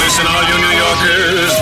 Listen, all you New Yorkers.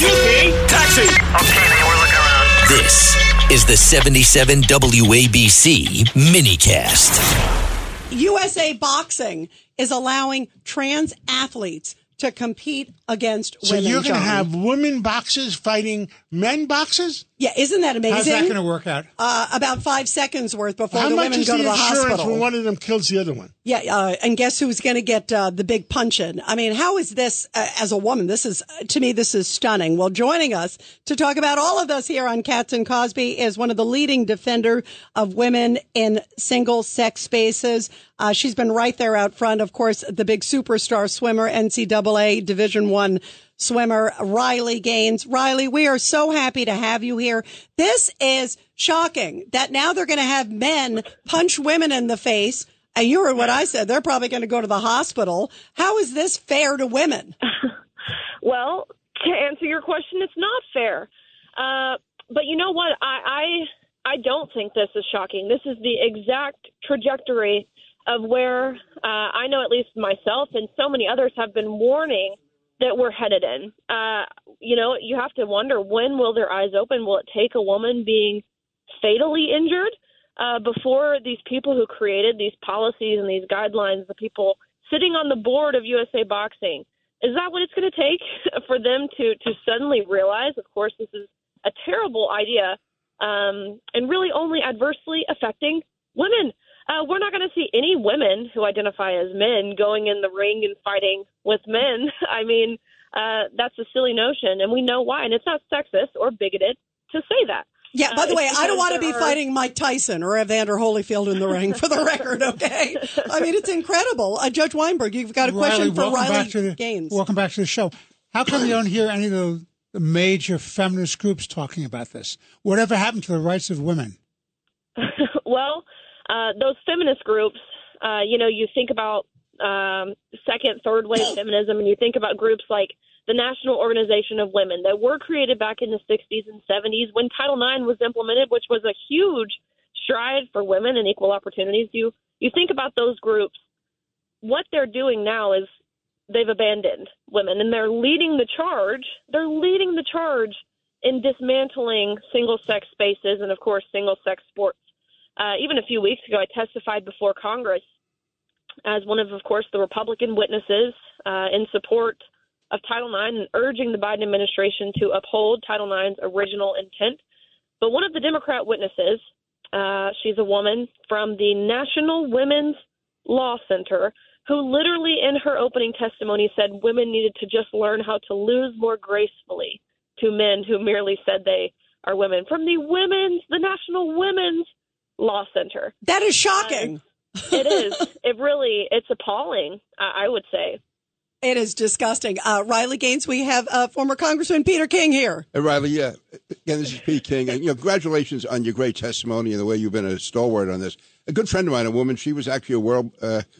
You see? Taxi! Okay, man, we're looking around. This is the 77 WABC minicast. USA Boxing is allowing trans athletes to compete against women. So you're going to have women boxers fighting men boxers? Yeah, isn't that amazing? How's that going to work out? About 5 seconds worth before the women go to the hospital. How much is the insurance when one of them kills the other one? Yeah, and guess who's going to get the big punch in? I mean, how is this, as a woman? This is, to me, this is stunning. Well, joining us to talk about all of this here on Cats and Cosby is one of the leading defender of women in single-sex spaces. She's been right there out front. Of course, the big superstar swimmer, NCAA Division I swimmer, Riley Gaines. Riley, we are so happy to have you here. This is shocking that now they're going to have men punch women in the face. And you heard what I said. They're probably going to go to the hospital. How is this fair to women? Well, to answer your question, it's not fair. But you know what? I don't think this is shocking. This is the exact trajectory of where I know at least myself and so many others have been warning that we're headed in. You know, you have to wonder, when will their eyes open? Will it take a woman being fatally injured before these people who created these policies and these guidelines, the people sitting on the board of USA Boxing, is that what it's going to take for them to suddenly realize, of course, this is a terrible idea and really only adversely affecting women? We're not going to see any women who identify as men going in the ring and fighting with men. I mean, that's a silly notion, and we know why. And it's not sexist or bigoted to say that. Yeah, by the way, I don't want to be fighting Mike Tyson or Evander Holyfield in the ring, for the record, okay? I mean, it's incredible. Judge Weinberg, you've got a question for Riley Gaines. Welcome back to the show. How come you don't hear any of the major feminist groups talking about this? Whatever happened to the rights of women? Well, those feminist groups, you know, you think about second, third wave feminism, and you think about groups like the National Organization of Women that were created back in the 60s and 70s when Title IX was implemented, which was a huge stride for women and equal opportunities. You think about those groups. What they're doing now is they've abandoned women, and they're leading the charge. They're leading the charge in dismantling single-sex spaces and, of course, single-sex sports. Even a few weeks ago, I testified before Congress as one of course, the Republican witnesses in support of Title IX and urging the Biden administration to uphold Title IX's original intent. But one of the Democrat witnesses, she's a woman from the National Women's Law Center, who literally in her opening testimony said women needed to just learn how to lose more gracefully to men who merely said they are women. From the National Women's Law Center. That is shocking. It is. It's appalling, I would say. It is disgusting. Riley Gaines, we have former Congressman Peter King here. Hey, Riley, yeah. Again, this is Pete King. And, you know, congratulations on your great testimony and the way you've been a stalwart on this. A good friend of mine, a woman, she was actually a world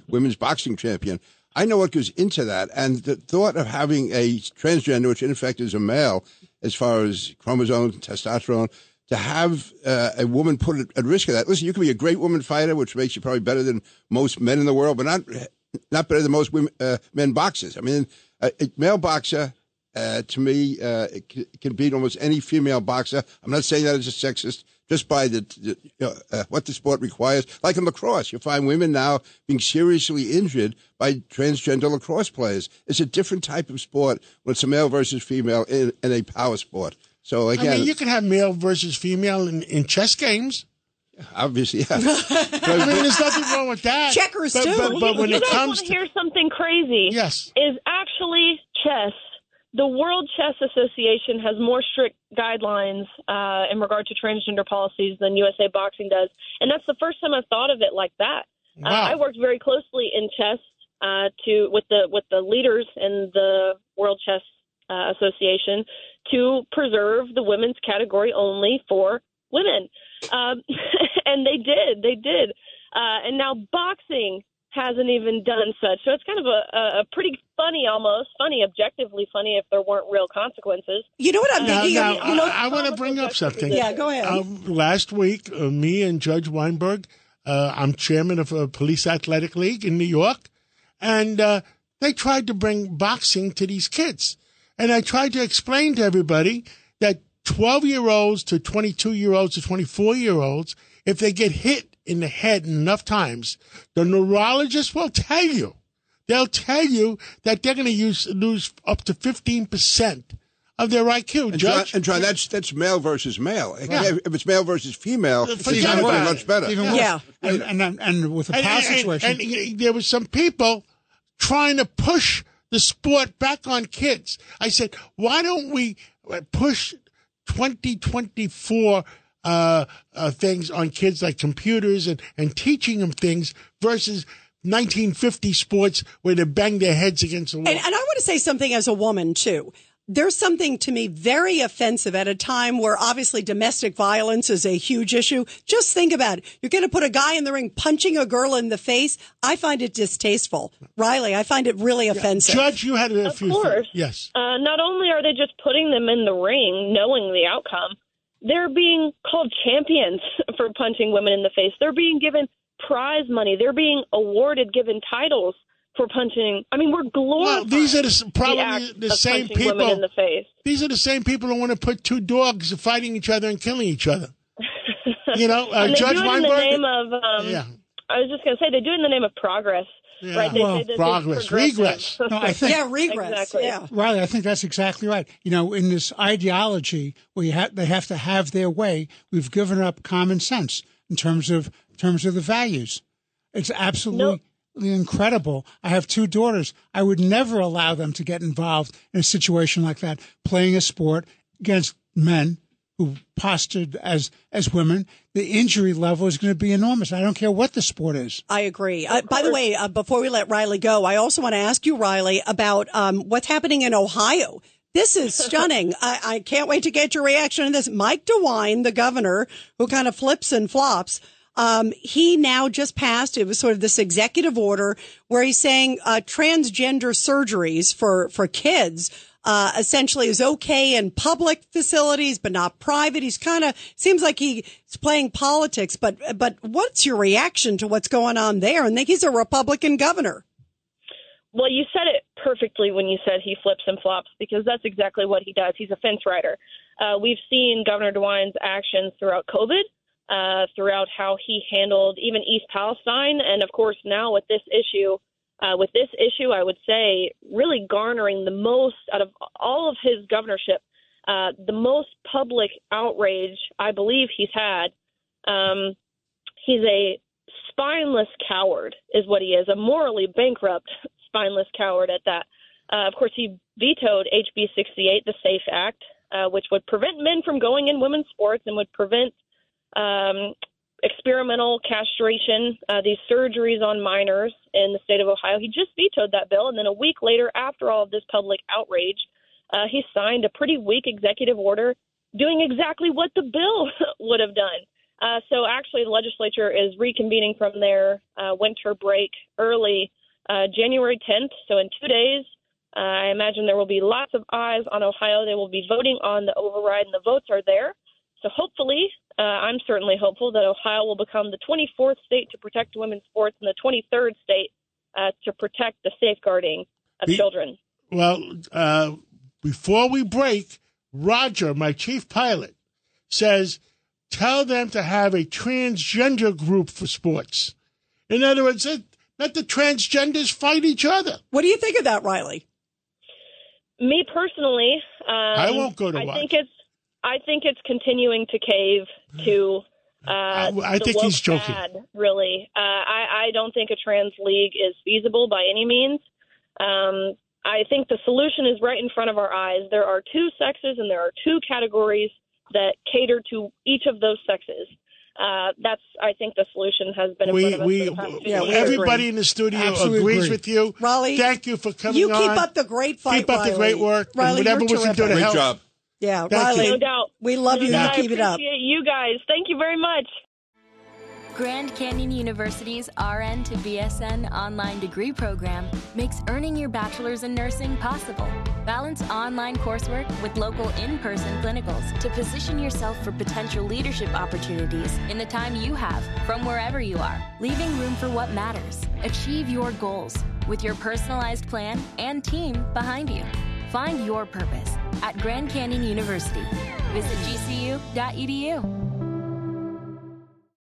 women's boxing champion. I know what goes into that. And the thought of having a transgender, which in effect is a male, as far as chromosomes and testosterone, to have a woman put at risk of that. Listen, you can be a great woman fighter, which makes you probably better than most men in the world, but not better than most women, men boxers. I mean, a male boxer, to me, can beat almost any female boxer. I'm not saying that as a sexist, just by what the sport requires. Like in lacrosse, you find women now being seriously injured by transgender lacrosse players. It's a different type of sport when it's a male versus female in a power sport. So again, I mean, you can have male versus female in chess games. Obviously, yeah. I mean, there's nothing wrong with that. Checkers, too. But when it comes to... You guys want to hear something crazy? Yes. Is actually chess. The World Chess Association has more strict guidelines in regard to transgender policies than USA Boxing does. And that's the first time I've thought of it like that. Wow. I worked very closely in chess with the leaders and the World Chess Association to preserve the women's category only for women. And they did. And now boxing hasn't even done such. So it's kind of a pretty funny, almost funny, objectively funny, if there weren't real consequences. You know what I'm thinking? I want to bring up something. Yeah, go ahead. Last week, me and Judge Weinberg, I'm chairman of a police athletic league in New York, and they tried to bring boxing to these kids. And I tried to explain to everybody that 12-year-olds to 22-year-olds to 24-year-olds, if they get hit in the head enough times, the neurologist will tell you. They'll tell you that they're going to lose up to 15% of their IQ. And John, that's male versus male. Yeah. If it's male versus female, it's even much better. Even worse. Yeah. And with the past situation. And there were some people trying to push the sport back on kids. I said, why don't we push 2024 things on kids, like computers and teaching them things, versus 1950 sports where they bang their heads against the wall. And I want to say something as a woman, too. There's something to me very offensive at a time where obviously domestic violence is a huge issue. Just think about it. You're going to put a guy in the ring punching a girl in the face. I find it distasteful. Riley, I find it really offensive. Yeah. Judge, you had a few. Of course. Yes. Not only are they just putting them in the ring, knowing the outcome, they're being called champions for punching women in the face. They're being given prize money. They're being awarded, given titles for punching. I mean, we're glorifying. Well, these are probably the same people in the face. These are the same people who want to put two dogs fighting each other and killing each other. You know, Judge Weinberg. I was just going to say, they do it in the name of progress. Yeah. Right? Regress. No, I think, regress. Exactly. Yeah. Riley, I think that's exactly right. You know, in this ideology where they have to have their way, we've given up common sense in terms of the values. It's absolutely incredible. I have two daughters. I would never allow them to get involved in a situation like that, playing a sport against men who postured as women. The injury level is going to be enormous. I don't care what the sport is. I agree. By the way, before we let Riley go, I also want to ask you, Riley, about what's happening in Ohio. This is stunning. I can't wait to get your reaction to this. Mike DeWine, the governor, who kind of flips and flops, he now just passed, it was sort of this executive order where he's saying transgender surgeries for kids essentially is okay in public facilities, but not private. He's kind of, seems like he's playing politics, but what's your reaction to what's going on there? And he's a Republican governor. Well, you said it perfectly when you said he flips and flops, because that's exactly what he does. He's a fence rider. We've seen Governor DeWine's actions throughout COVID. Throughout how he handled even East Palestine. And, of course, now with this issue, I would say really garnering the most out of all of his governorship, the most public outrage I believe he's had. He's a spineless coward is what he is, a morally bankrupt spineless coward at that. Of course, he vetoed HB 68, the SAFE Act, which would prevent men from going in women's sports and would prevent experimental castration, these surgeries on minors in the state of Ohio. He just vetoed that bill, and then a week later, after all of this public outrage, he signed a pretty weak executive order doing exactly what the bill would have done. So actually, the legislature is reconvening from their winter break early, January 10th, so in 2 days. I imagine there will be lots of eyes on Ohio. They will be voting on the override, and the votes are there. So hopefully, I'm certainly hopeful that Ohio will become the 24th state to protect women's sports and the 23rd state to protect the safeguarding of children. Well, before we break, Roger, my chief pilot, says tell them to have a transgender group for sports. In other words, let the transgenders fight each other. What do you think of that, Riley? Me personally, I won't go to watch. I think it's continuing to cave to I think he's joking. Bad, really. I don't think a trans league is feasible by any means. I think the solution is right in front of our eyes. There are two sexes and there are two categories that cater to each of those sexes. That's, I think, the solution has been. Everybody in the studio agrees with you. Riley, thank you for coming on. You keep up the great fight, Riley. Keep up the great work. Riley, whatever we can do to help. Great job. Yeah, Riley, no doubt. We love you. You keep it up. I appreciate you guys. Thank you very much. Grand Canyon University's RN to BSN online degree program makes earning your bachelor's in nursing possible. Balance online coursework with local in-person clinicals to position yourself for potential leadership opportunities in the time you have from wherever you are, leaving room for what matters. Achieve your goals with your personalized plan and team behind you. Find your purpose at Grand Canyon University. Visit gcu.edu.